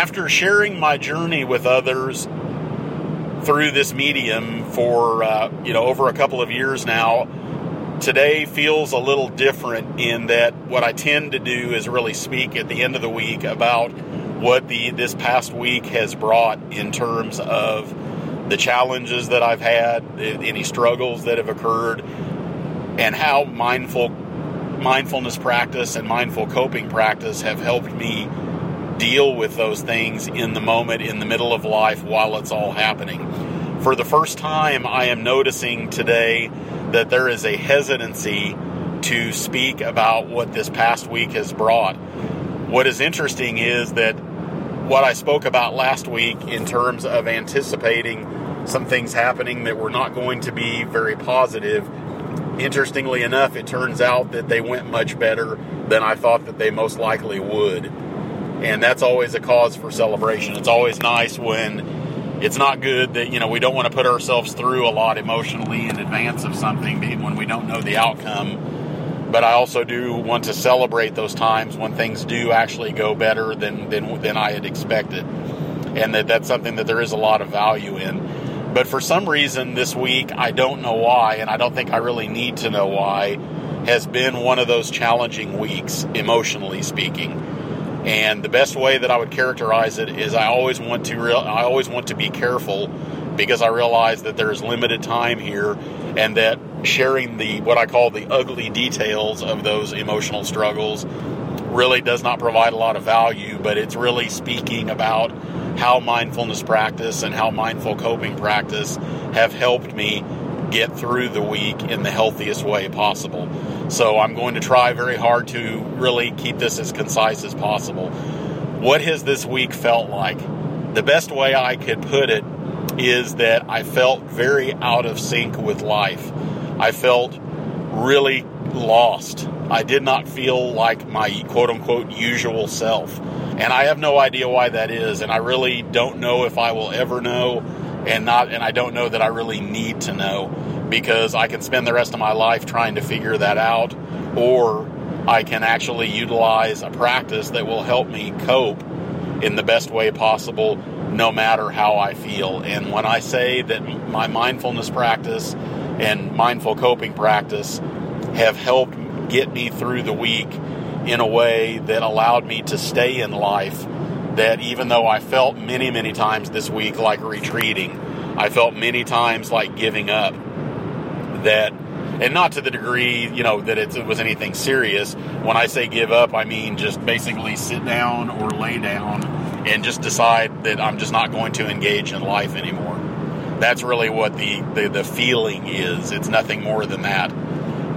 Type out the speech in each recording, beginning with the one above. after sharing my journey with others through this medium for, over a couple of years now, today feels a little different in that what I tend to do is really speak at the end of the week about what this past week has brought in terms of the challenges that I've had, any struggles that have occurred, and how mindfulness practice and mindful coping practice have helped me deal with those things in the moment, in the middle of life, while it's all happening. For the first time, I am noticing today that there is a hesitancy to speak about what this past week has brought. What is interesting is that what I spoke about last week in terms of anticipating some things happening that were not going to be very positive, interestingly enough, it turns out that they went much better than I thought that they most likely would. And that's always a cause for celebration. It's always nice when it's not good that, we don't want to put ourselves through a lot emotionally in advance of something when we don't know the outcome. But I also do want to celebrate those times when things do actually go better than I had expected. And that's something that there is a lot of value in. But for some reason this week, I don't know why, and I don't think I really need to know why, has been one of those challenging weeks, emotionally speaking. And the best way that I would characterize it is I always want to be careful, because I realize that there is limited time here, and that sharing what I call the ugly details of those emotional struggles really does not provide a lot of value, but it's really speaking about how mindfulness practice and how mindful coping practice have helped me get through the week in the healthiest way possible. So I'm going to try very hard to really keep this as concise as possible. What has this week felt like? The best way I could put it is that I felt very out of sync with life. I felt really lost. I did not feel like my quote-unquote usual self. And I have no idea why that is, and I really don't know if I will ever know. And I don't know that I really need to know, because I can spend the rest of my life trying to figure that out, or I can actually utilize a practice that will help me cope in the best way possible, no matter how I feel. And when I say that my mindfulness practice and mindful coping practice have helped get me through the week in a way that allowed me to stay in life, that even though I felt many, many times this week like retreating, I felt many times like giving up, and not to the degree, that it was anything serious. When I say give up, I mean just basically sit down or lay down and just decide that I'm just not going to engage in life anymore. That's really what the feeling is. It's nothing more than that.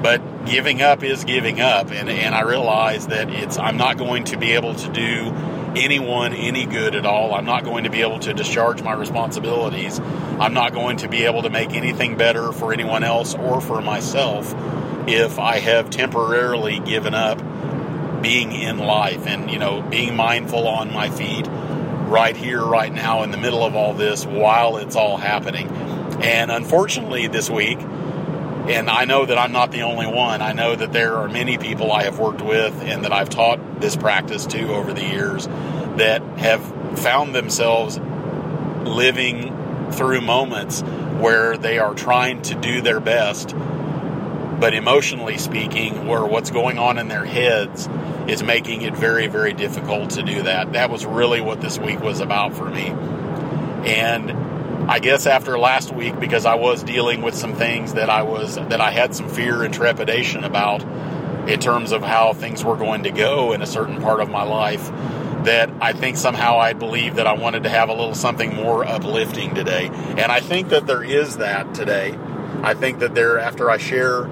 But giving up is giving up, and I realize that I'm not going to be able to do anyone any good at all. I'm not going to be able to discharge my responsibilities. I'm not going to be able to make anything better for anyone else or for myself if I have temporarily given up being in life and, being mindful on my feet right here, right now, in the middle of all this while it's all happening. And unfortunately this week, and I know that I'm not the only one, I know that there are many people I have worked with and that I've taught this practice to over the years that have found themselves living through moments where they are trying to do their best, but emotionally speaking, where what's going on in their heads is making it very, very difficult to do that. That was really what this week was about for me. And I guess after last week, because I was dealing with some things that I had some fear and trepidation about in terms of how things were going to go in a certain part of my life, that I think somehow I believed that I wanted to have a little something more uplifting today. And I think that there is that today. I think that after I share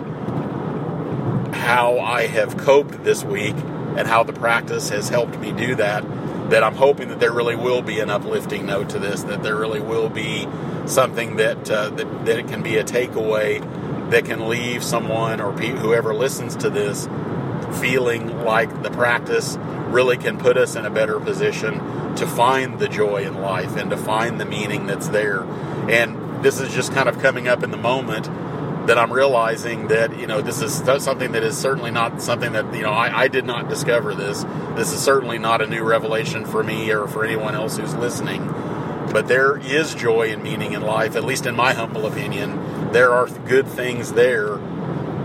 how I have coped this week and how the practice has helped me do that, that I'm hoping that there really will be an uplifting note to this, that there really will be something that it can be a takeaway that can leave someone or whoever listens to this feeling like the practice really can put us in a better position to find the joy in life and to find the meaning that's there. And this is just kind of coming up in the moment, that I'm realizing that, you know, this is something that is certainly not something that, you know, I did not discover this. This is certainly not a new revelation for me or for anyone else who's listening. But there is joy and meaning in life, at least in my humble opinion. There are good things there.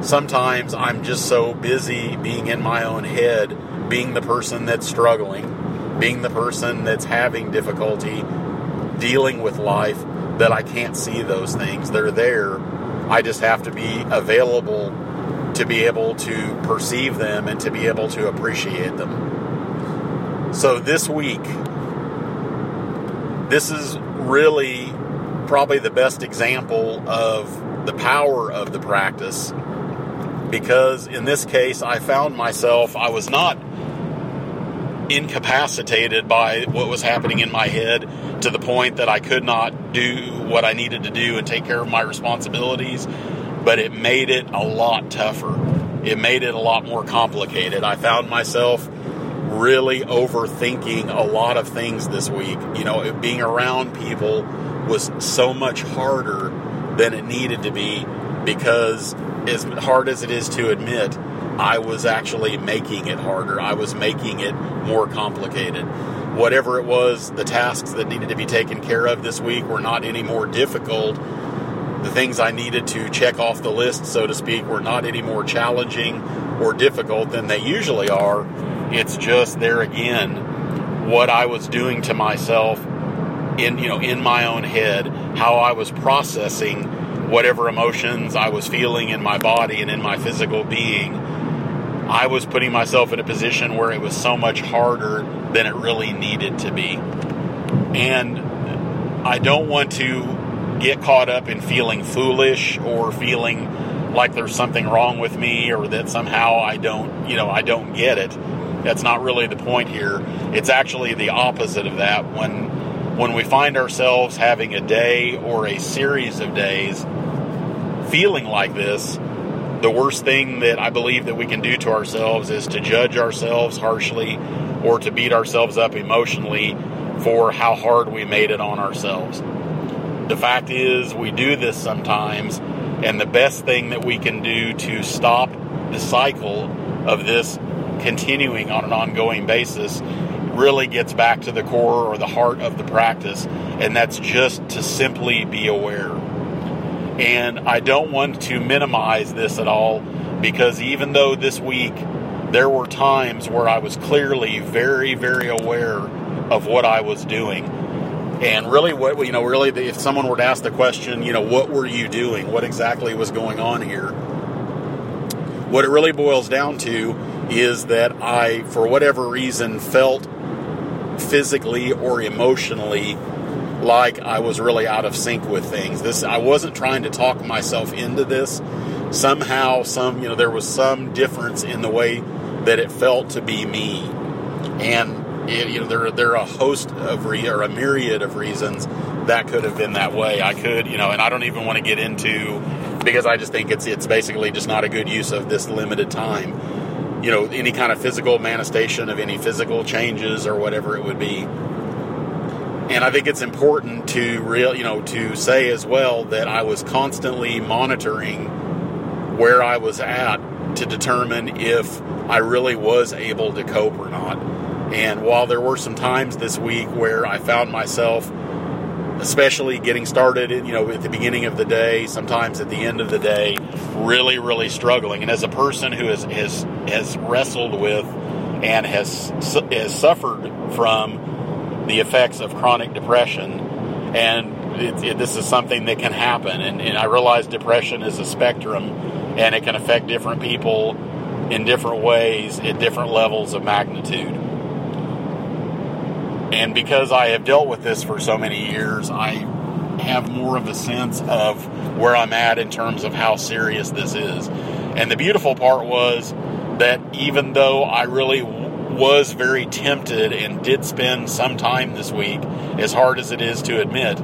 Sometimes I'm just so busy being in my own head, being the person that's struggling, being the person that's having difficulty dealing with life, that I can't see those things. They're there. I just have to be available to be able to perceive them and to be able to appreciate them. So this week, this is really probably the best example of the power of the practice, because in this case, I found myself, I was not incapacitated by what was happening in my head to the point that I could not do what I needed to do and take care of my responsibilities, but it made it a lot tougher. It made it a lot more complicated. I found myself really overthinking a lot of things this week. You know, being around people was so much harder than it needed to be, because as hard as it is to admit, I was actually making it harder. I was making it more complicated. Whatever it was, the tasks that needed to be taken care of this week were not any more difficult. The things I needed to check off the list, so to speak, were not any more challenging or difficult than they usually are. It's just, there again, what I was doing to myself in my own head, how I was processing whatever emotions I was feeling in my body and in my physical being. I was putting myself in a position where it was so much harder than it really needed to be. And I don't want to get caught up in feeling foolish or feeling like there's something wrong with me or that somehow I don't get it. That's not really the point here. It's actually the opposite of that. When we find ourselves having a day or a series of days feeling like this, the worst thing that I believe that we can do to ourselves is to judge ourselves harshly or to beat ourselves up emotionally for how hard we made it on ourselves. The fact is, we do this sometimes, and the best thing that we can do to stop the cycle of this continuing on an ongoing basis really gets back to the core or the heart of the practice, and that's just to simply be aware. And I don't want to minimize this at all, because even though this week there were times where I was clearly very, very aware of what I was doing, and really what if someone were to ask the question, what were you doing? What exactly was going on here? What it really boils down to is that I, for whatever reason, felt physically or emotionally like I was really out of sync with things. I wasn't trying to talk myself into this. Somehow, there was some difference in the way that it felt to be me. And there are a host of a myriad of reasons that could have been that way. I could, and I don't even want to get into, because I just think it's basically just not a good use of this limited time. Any kind of physical manifestation of any physical changes or whatever it would be. And I think it's important to say as well that I was constantly monitoring where I was at to determine if I really was able to cope or not. And while there were some times this week where I found myself, especially getting started, at the beginning of the day, sometimes at the end of the day, really, really struggling. And as a person who has wrestled with and has suffered from the effects of chronic depression, and this is something that can happen, and I realize depression is a spectrum, and it can affect different people in different ways at different levels of magnitude. And because I have dealt with this for so many years, I have more of a sense of where I'm at in terms of how serious this is. And the beautiful part was that even though I really was very tempted and did spend some time this week, as hard as it is to admit,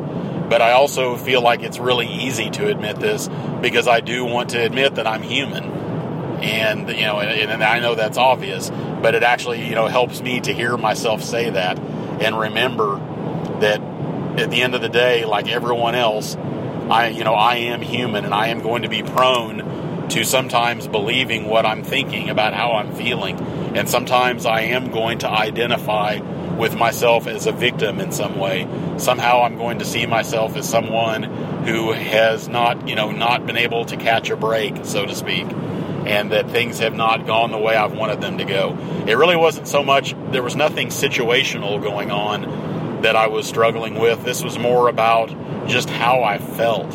but I also feel like it's really easy to admit this, because I do want to admit that I'm human, and and I know that's obvious, but it actually helps me to hear myself say that and remember that at the end of the day, like everyone else, I am human, and I am going to be prone to sometimes believing what I'm thinking about how I'm feeling. And sometimes I am going to identify with myself as a victim in some way. Somehow I'm going to see myself as someone who has not been able to catch a break, so to speak, and that things have not gone the way I've wanted them to go. It really wasn't so much, there was nothing situational going on that I was struggling with. This was more about just how I felt.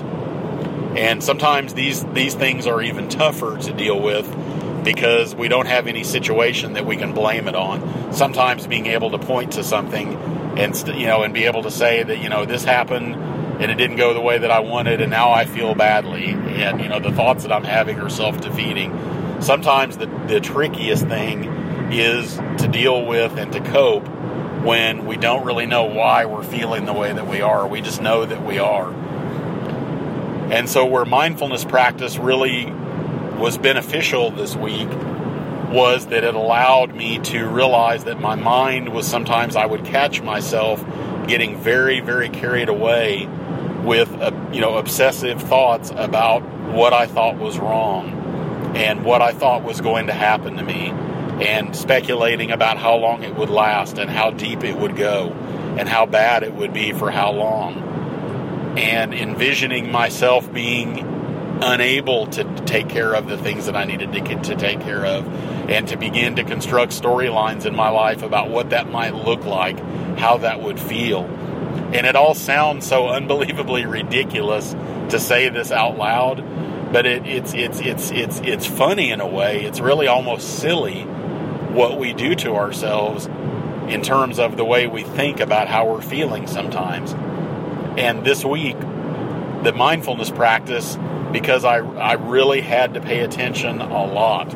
And sometimes these things are even tougher to deal with because we don't have any situation that we can blame it on. Sometimes being able to point to something and be able to say that, this happened and it didn't go the way that I wanted, and now I feel badly. And, the thoughts that I'm having are self-defeating. Sometimes the trickiest thing is to deal with and to cope when we don't really know why we're feeling the way that we are. We just know that we are. And so where mindfulness practice really was beneficial this week was that it allowed me to realize that my mind was, sometimes I would catch myself getting very, very carried away with obsessive thoughts about what I thought was wrong and what I thought was going to happen to me, and speculating about how long it would last and how deep it would go and how bad it would be for how long, and envisioning myself being unable to take care of the things that I needed to take care of, and to begin to construct storylines in my life about what that might look like, how that would feel. And it all sounds so unbelievably ridiculous to say this out loud, but it's funny in a way. It's really almost silly what we do to ourselves in terms of the way we think about how we're feeling sometimes. And this week, the mindfulness practice, because I really had to pay attention a lot,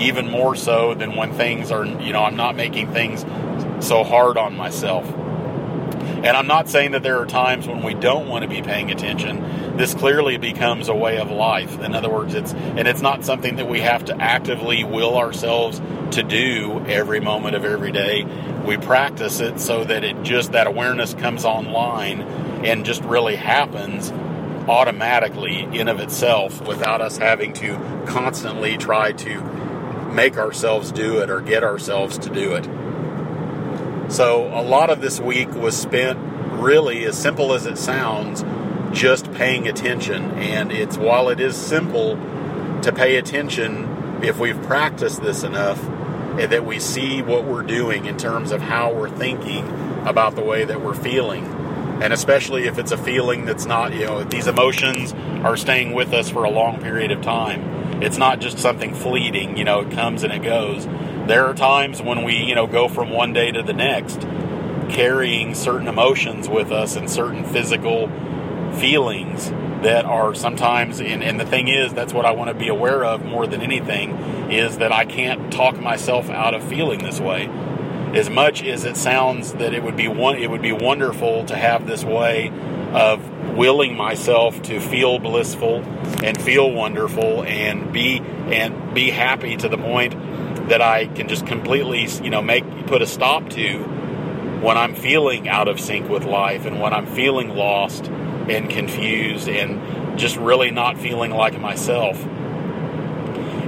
even more so than when things are, I'm not making things so hard on myself. And I'm not saying that there are times when we don't want to be paying attention. This clearly becomes a way of life. In other words, it's not something that we have to actively will ourselves to do every moment of every day. We practice it so that that awareness comes online and just really happens automatically in of itself without us having to constantly try to make ourselves do it or get ourselves to do it. So a lot of this week was spent really, as simple as it sounds, just paying attention. And while it is simple to pay attention, if we've practiced this enough that we see what we're doing in terms of how we're thinking about the way that we're feeling. And especially if it's a feeling that's not, these emotions are staying with us for a long period of time. It's not just something fleeting, it comes and it goes. There are times when we, go from one day to the next, carrying certain emotions with us and certain physical feelings that are sometimes, and the thing is, that's what I want to be aware of more than anything, is that I can't talk myself out of feeling this way. As much as it sounds that it would be wonderful to have this way of willing myself to feel blissful and feel wonderful and be happy to the point that I can just completely, put a stop to when I'm feeling out of sync with life and when I'm feeling lost and confused and just really not feeling like myself.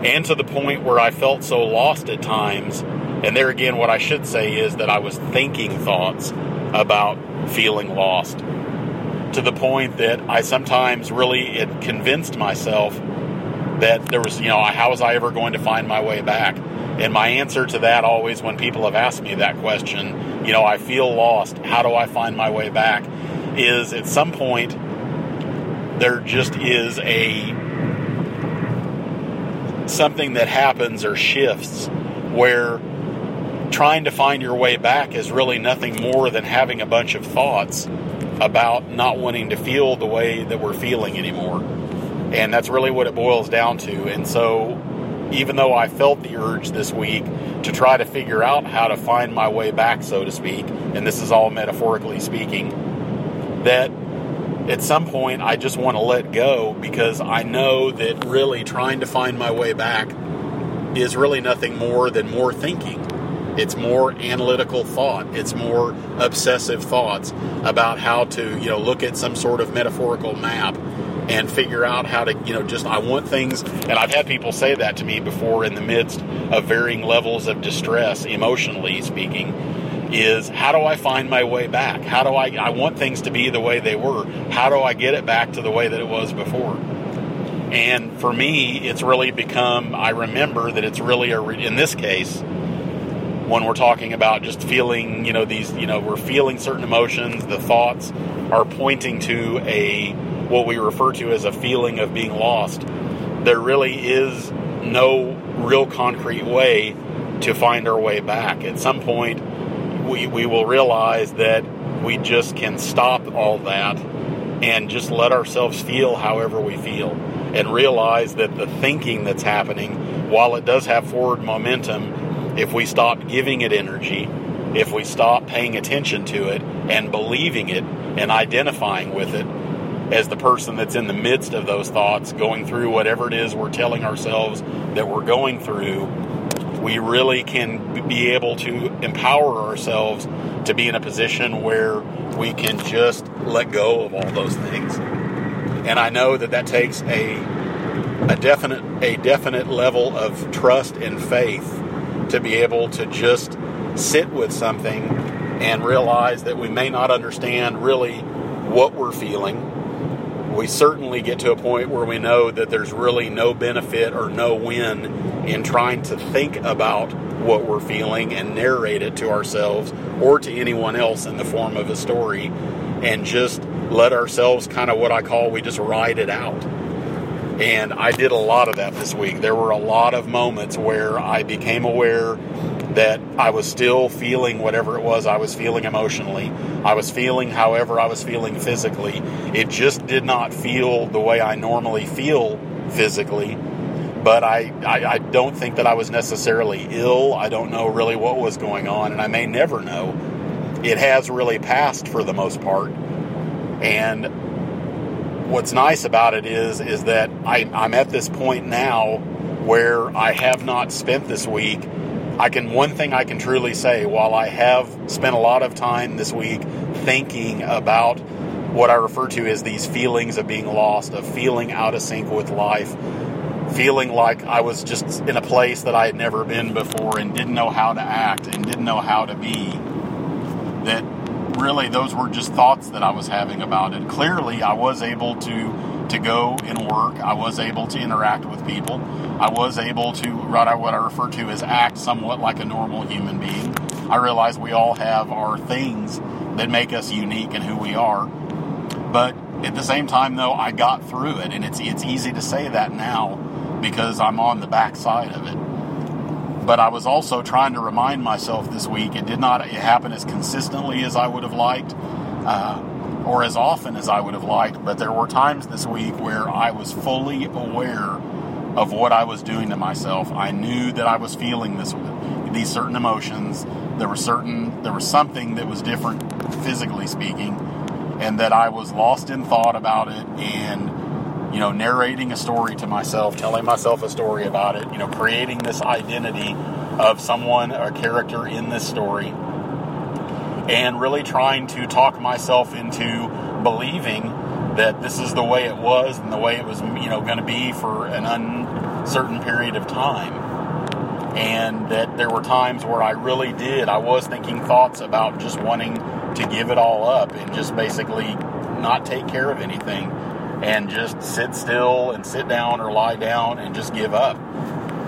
And to the point where I felt so lost at times. And there again, what I should say is that I was thinking thoughts about feeling lost to the point that I sometimes really had convinced myself that there was, how was I ever going to find my way back? And my answer to that always, when people have asked me that question, I feel lost, how do I find my way back? Is at some point, there just is something that happens or shifts where trying to find your way back is really nothing more than having a bunch of thoughts about not wanting to feel the way that we're feeling anymore. And that's really what it boils down to. And so even though I felt the urge this week to try to figure out how to find my way back, so to speak, and this is all metaphorically speaking, that at some point I just want to let go, because I know that really trying to find my way back is really nothing more than more thinking. It's more analytical thought. It's more obsessive thoughts about how to, look at some sort of metaphorical map and figure out how to, I want things. And I've had people say that to me before in the midst of varying levels of distress, emotionally speaking, is how do I find my way back? How do I want things to be the way they were. How do I get it back to the way that it was before? And for me, it's really become, I remember that it's really, in this case, when we're talking about just feeling, we're feeling certain emotions, the thoughts are pointing to what we refer to as a feeling of being lost. There really is no real concrete way to find our way back. At some point, we will realize that we just can stop all that and just let ourselves feel however we feel, and realize that the thinking that's happening, while it does have forward momentum, if we stop giving it energy, if we stop paying attention to it and believing it and identifying with it as the person that's in the midst of those thoughts, going through whatever it is we're telling ourselves that we're going through, we really can be able to empower ourselves to be in a position where we can just let go of all those things. And I know that that takes a definite level of trust and faith to be able to just sit with something and realize that we may not understand really what we're feeling. We certainly get to a point where we know that there's really no benefit or no win in trying to think about what we're feeling and narrate it to ourselves or to anyone else in the form of a story, and just let ourselves kind of what I call, we just ride it out. And I did a lot of that this week. There were a lot of moments where I became aware that I was still feeling whatever it was I was feeling emotionally. I was feeling however I was feeling physically. It just did not feel the way I normally feel physically. But I don't think that I was necessarily ill. I don't know really what was going on, and I may never know. It has really passed for the most part. And what's nice about it is that I'm at this point now where I have not spent this week. One thing I can truly say, while I have spent a lot of time this week thinking about what I refer to as these feelings of being lost, of feeling out of sync with life, feeling like I was just in a place that I had never been before and didn't know how to act and didn't know how to be, that really those were just thoughts that I was having about it. Clearly, I was able to go and work. I was able to interact with people. I was able to, what I refer to as act somewhat like a normal human being. I realize we all have our things that make us unique and who we are. But at the same time, though, I got through it. And it's easy to say that now because I'm on the backside of it. But I was also trying to remind myself this week, it happen as consistently as I would have liked, or as often as I would have liked, but there were times this week where I was fully aware of what I was doing to myself. I knew that I was feeling these certain emotions. There was something that was different, physically speaking, and that I was lost in thought about it, and narrating a story to myself, telling myself a story about it, creating this identity of someone, a character in this story, and really trying to talk myself into believing that this is the way it was and the way it was, going to be for an uncertain period of time. And that there were times where I was thinking thoughts about just wanting to give it all up and just basically not take care of anything, and just sit still and sit down or lie down and just give up.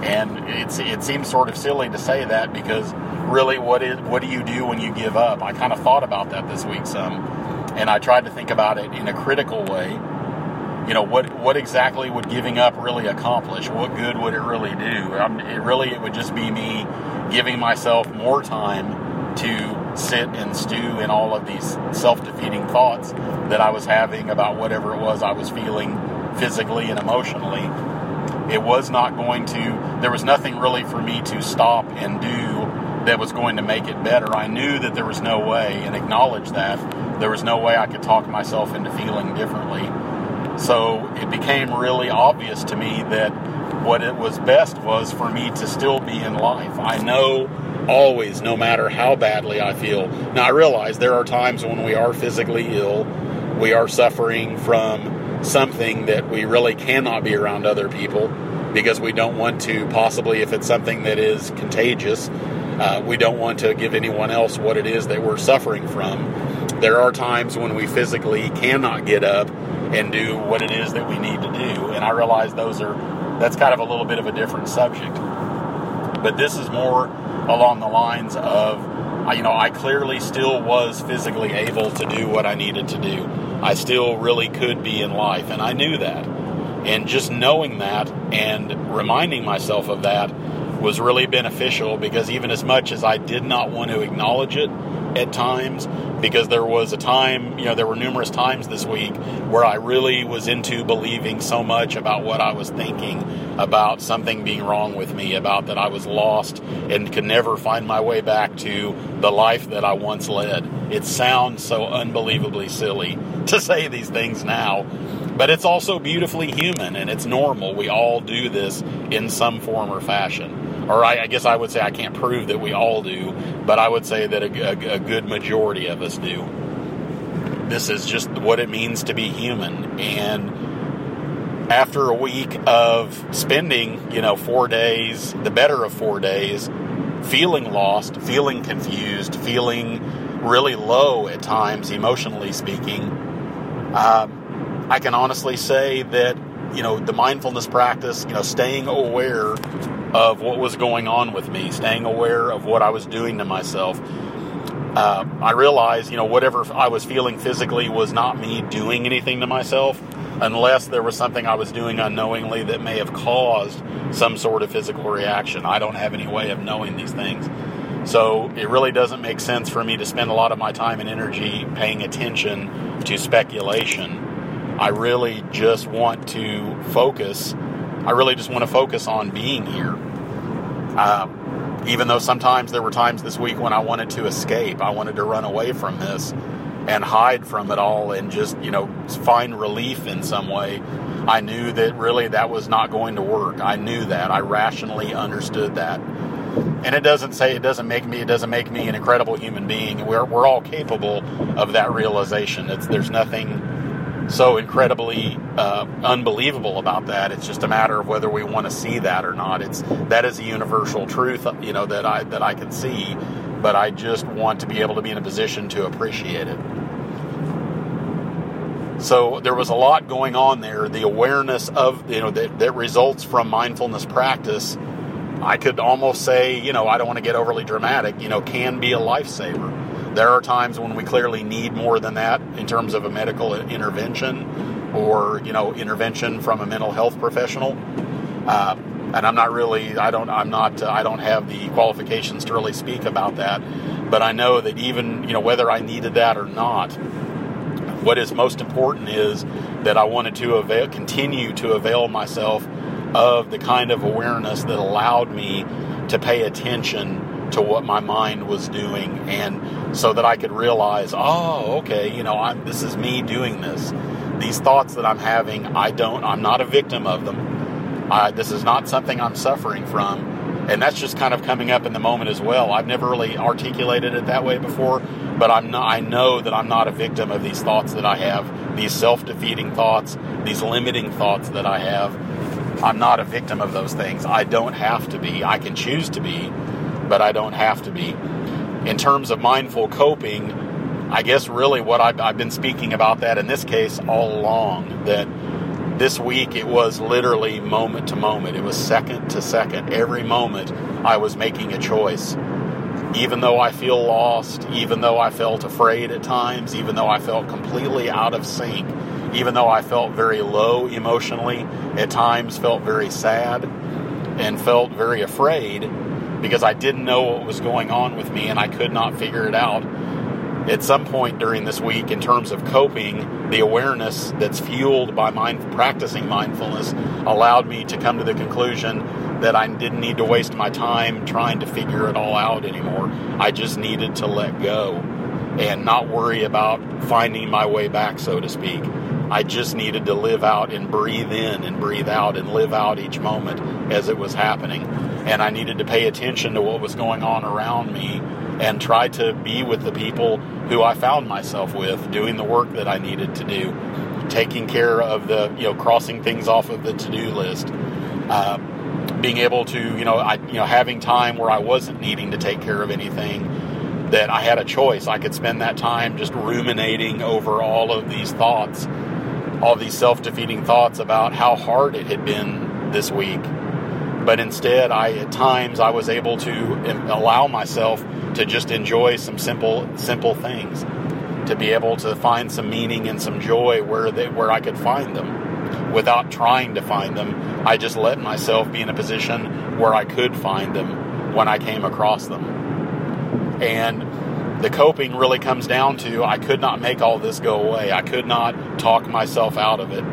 And it seems sort of silly to say that, because really what do you do when you give up? I kind of thought about that this week some, and I tried to think about it in a critical way. What exactly would giving up really accomplish? What good would it really do? It would just be me giving myself more time to sit and stew in all of these self-defeating thoughts that I was having about whatever it was I was feeling physically and emotionally. It was not going to, there was nothing really for me to stop and do that was going to make it better. I knew that there was no way, and acknowledged that there was no way I could talk myself into feeling differently. So it became really obvious to me that what it was best was for me to still be in life. I know always, no matter how badly I feel. Now, I realize there are times when we are physically ill, we are suffering from something that we really cannot be around other people because we don't want to, possibly if it's something that is contagious, we don't want to give anyone else what it is that we're suffering from. There are times when we physically cannot get up and do what it is that we need to do. And I realize that's kind of a little bit of a different subject. But this is more along the lines of, I clearly still was physically able to do what I needed to do. I still really could be in life, and I knew that. And just knowing that and reminding myself of that was really beneficial, because even as much as I did not want to acknowledge it at times, because there was a time, there were numerous times this week where I really was into believing so much about what I was thinking, about something being wrong with me, about that I was lost and could never find my way back to the life that I once led. It sounds so unbelievably silly to say these things now, but it's also beautifully human and it's normal. We all do this in some form or fashion. Or I guess I would say I can't prove that we all do, but I would say that a good majority of us do. This is just what it means to be human. And after a week of spending, 4 days, the better of 4 days, feeling lost, feeling confused, feeling really low at times, emotionally speaking, I can honestly say that, the mindfulness practice, staying aware of what was going on with me, staying aware of what I was doing to myself. I realized, whatever I was feeling physically was not me doing anything to myself, unless there was something I was doing unknowingly that may have caused some sort of physical reaction. I don't have any way of knowing these things. So it really doesn't make sense for me to spend a lot of my time and energy paying attention to speculation. I really just want to focus on being here. Even though sometimes there were times this week when I wanted to escape, I wanted to run away from this and hide from it all and just, find relief in some way. I knew that really that was not going to work. I knew that. I rationally understood that. And it doesn't make me an incredible human being. We're all capable of that realization. There's nothing so incredibly unbelievable about that. It's just a matter of whether we want to see that or not. That is a universal truth, that I can see, but I just want to be able to be in a position to appreciate it. So there was a lot going on there. The awareness of, that results from mindfulness practice, I could almost say, I don't want to get overly dramatic, can be a lifesaver. There are times when we clearly need more than that in terms of a medical intervention or, intervention from a mental health professional. And I'm not really, I don't have the qualifications to really speak about that, but I know that even, whether I needed that or not, what is most important is that I wanted to continue to avail myself of the kind of awareness that allowed me to pay attention to what my mind was doing, and so that I could realize, this is me doing this. These thoughts that I'm having, I'm not a victim of them. This is not something I'm suffering from, and that's just kind of coming up in the moment as well. I've never really articulated it that way before, but I know that I'm not a victim of these thoughts that I have, these self-defeating thoughts, these limiting thoughts that I have. I'm not a victim of those things. I don't have to be. I can choose to be, but I don't have to be. In terms of mindful coping, I guess really what I've been speaking about that in this case all along, that this week it was literally moment to moment. It was second to second. Every moment I was making a choice. Even though I feel lost, even though I felt afraid at times, even though I felt completely out of sync, even though I felt very low emotionally, at times felt very sad and felt very afraid, because I didn't know what was going on with me and I could not figure it out. At some point during this week, in terms of coping, the awareness that's fueled by practicing mindfulness allowed me to come to the conclusion that I didn't need to waste my time trying to figure it all out anymore. I just needed to let go and not worry about finding my way back, so to speak. I just needed to live out and breathe in and breathe out and live out each moment as it was happening. And I needed to pay attention to what was going on around me and try to be with the people who I found myself with, doing the work that I needed to do. taking care of the, crossing things off of the to-do list, being able to, having time where I wasn't needing to take care of anything, that I had a choice. I could spend that time just ruminating over all of these thoughts, all these self-defeating thoughts about how hard it had been this week. But instead, at times I was able to allow myself to just enjoy some simple things, to be able to find some meaning and some joy where I could find them without trying to find them. I just let myself be in a position where I could find them when I came across them. And the coping really comes down to, I could not make all this go away. I could not talk myself out of it.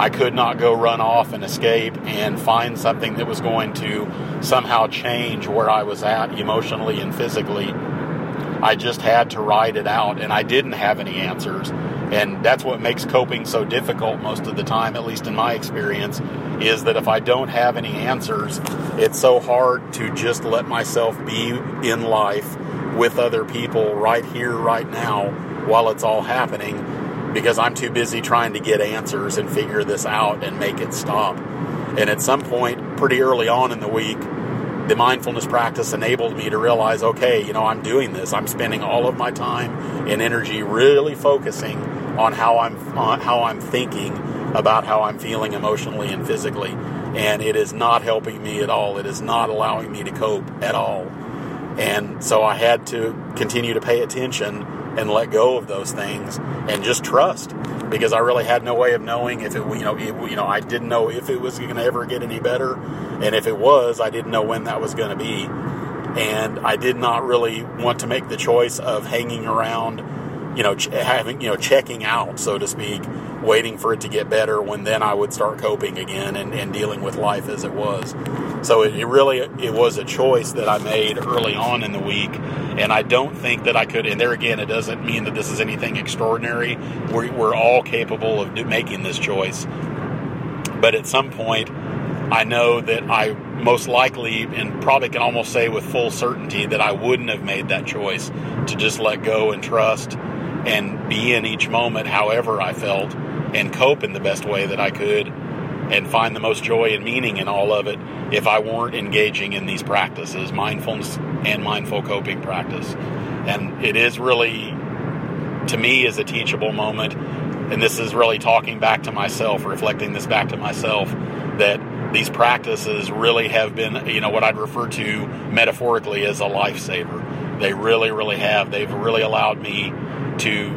I could not go run off and escape and find something that was going to somehow change where I was at emotionally and physically. I just had to ride it out, and I didn't have any answers. And that's what makes coping so difficult most of the time, at least in my experience, is that if I don't have any answers, it's so hard to just let myself be in life with other people right here, right now, while it's all happening, because I'm too busy trying to get answers and figure this out and make it stop. And at some point, pretty early on in the week, the mindfulness practice enabled me to realize, okay, I'm doing this. I'm spending all of my time and energy really focusing on how I'm thinking about how I'm feeling emotionally and physically. And it is not helping me at all. It is not allowing me to cope at all. And so I had to continue to pay attention and let go of those things and just trust, because I really had no way of knowing if it, I didn't know if it was going to ever get any better. And if it was, I didn't know when that was going to be. And I did not really want to make the choice of hanging around, checking out, so to speak, waiting for it to get better, when then I would start coping again and dealing with life as it was. So it really was a choice that I made early on in the week. And I don't think that I could, and there again, it doesn't mean that this is anything extraordinary. We're all capable of making this choice. But at some point, I know that I most likely, and probably can almost say with full certainty, that I wouldn't have made that choice to just let go and trust and be in each moment however I felt and cope in the best way that I could and find the most joy and meaning in all of it if I weren't engaging in these practices, mindfulness and mindful coping practice. And it is really, to me, is a teachable moment. And this is really talking back to myself, reflecting this back to myself, that these practices really have been, what I'd refer to metaphorically as a lifesaver. They really, really have. They've really allowed me to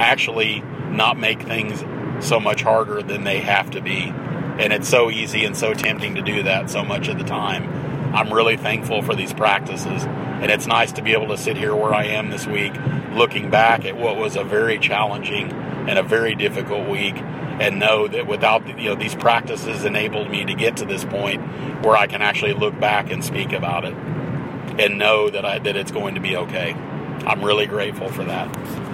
actually not make things so much harder than they have to be. And it's so easy and so tempting to do that so much of the time. I'm really thankful for these practices. And it's nice to be able to sit here where I am this week, looking back at what was a very challenging and a very difficult week, and know that without these practices enabled me to get to this point where I can actually look back and speak about it and know that it's going to be okay. I'm really grateful for that.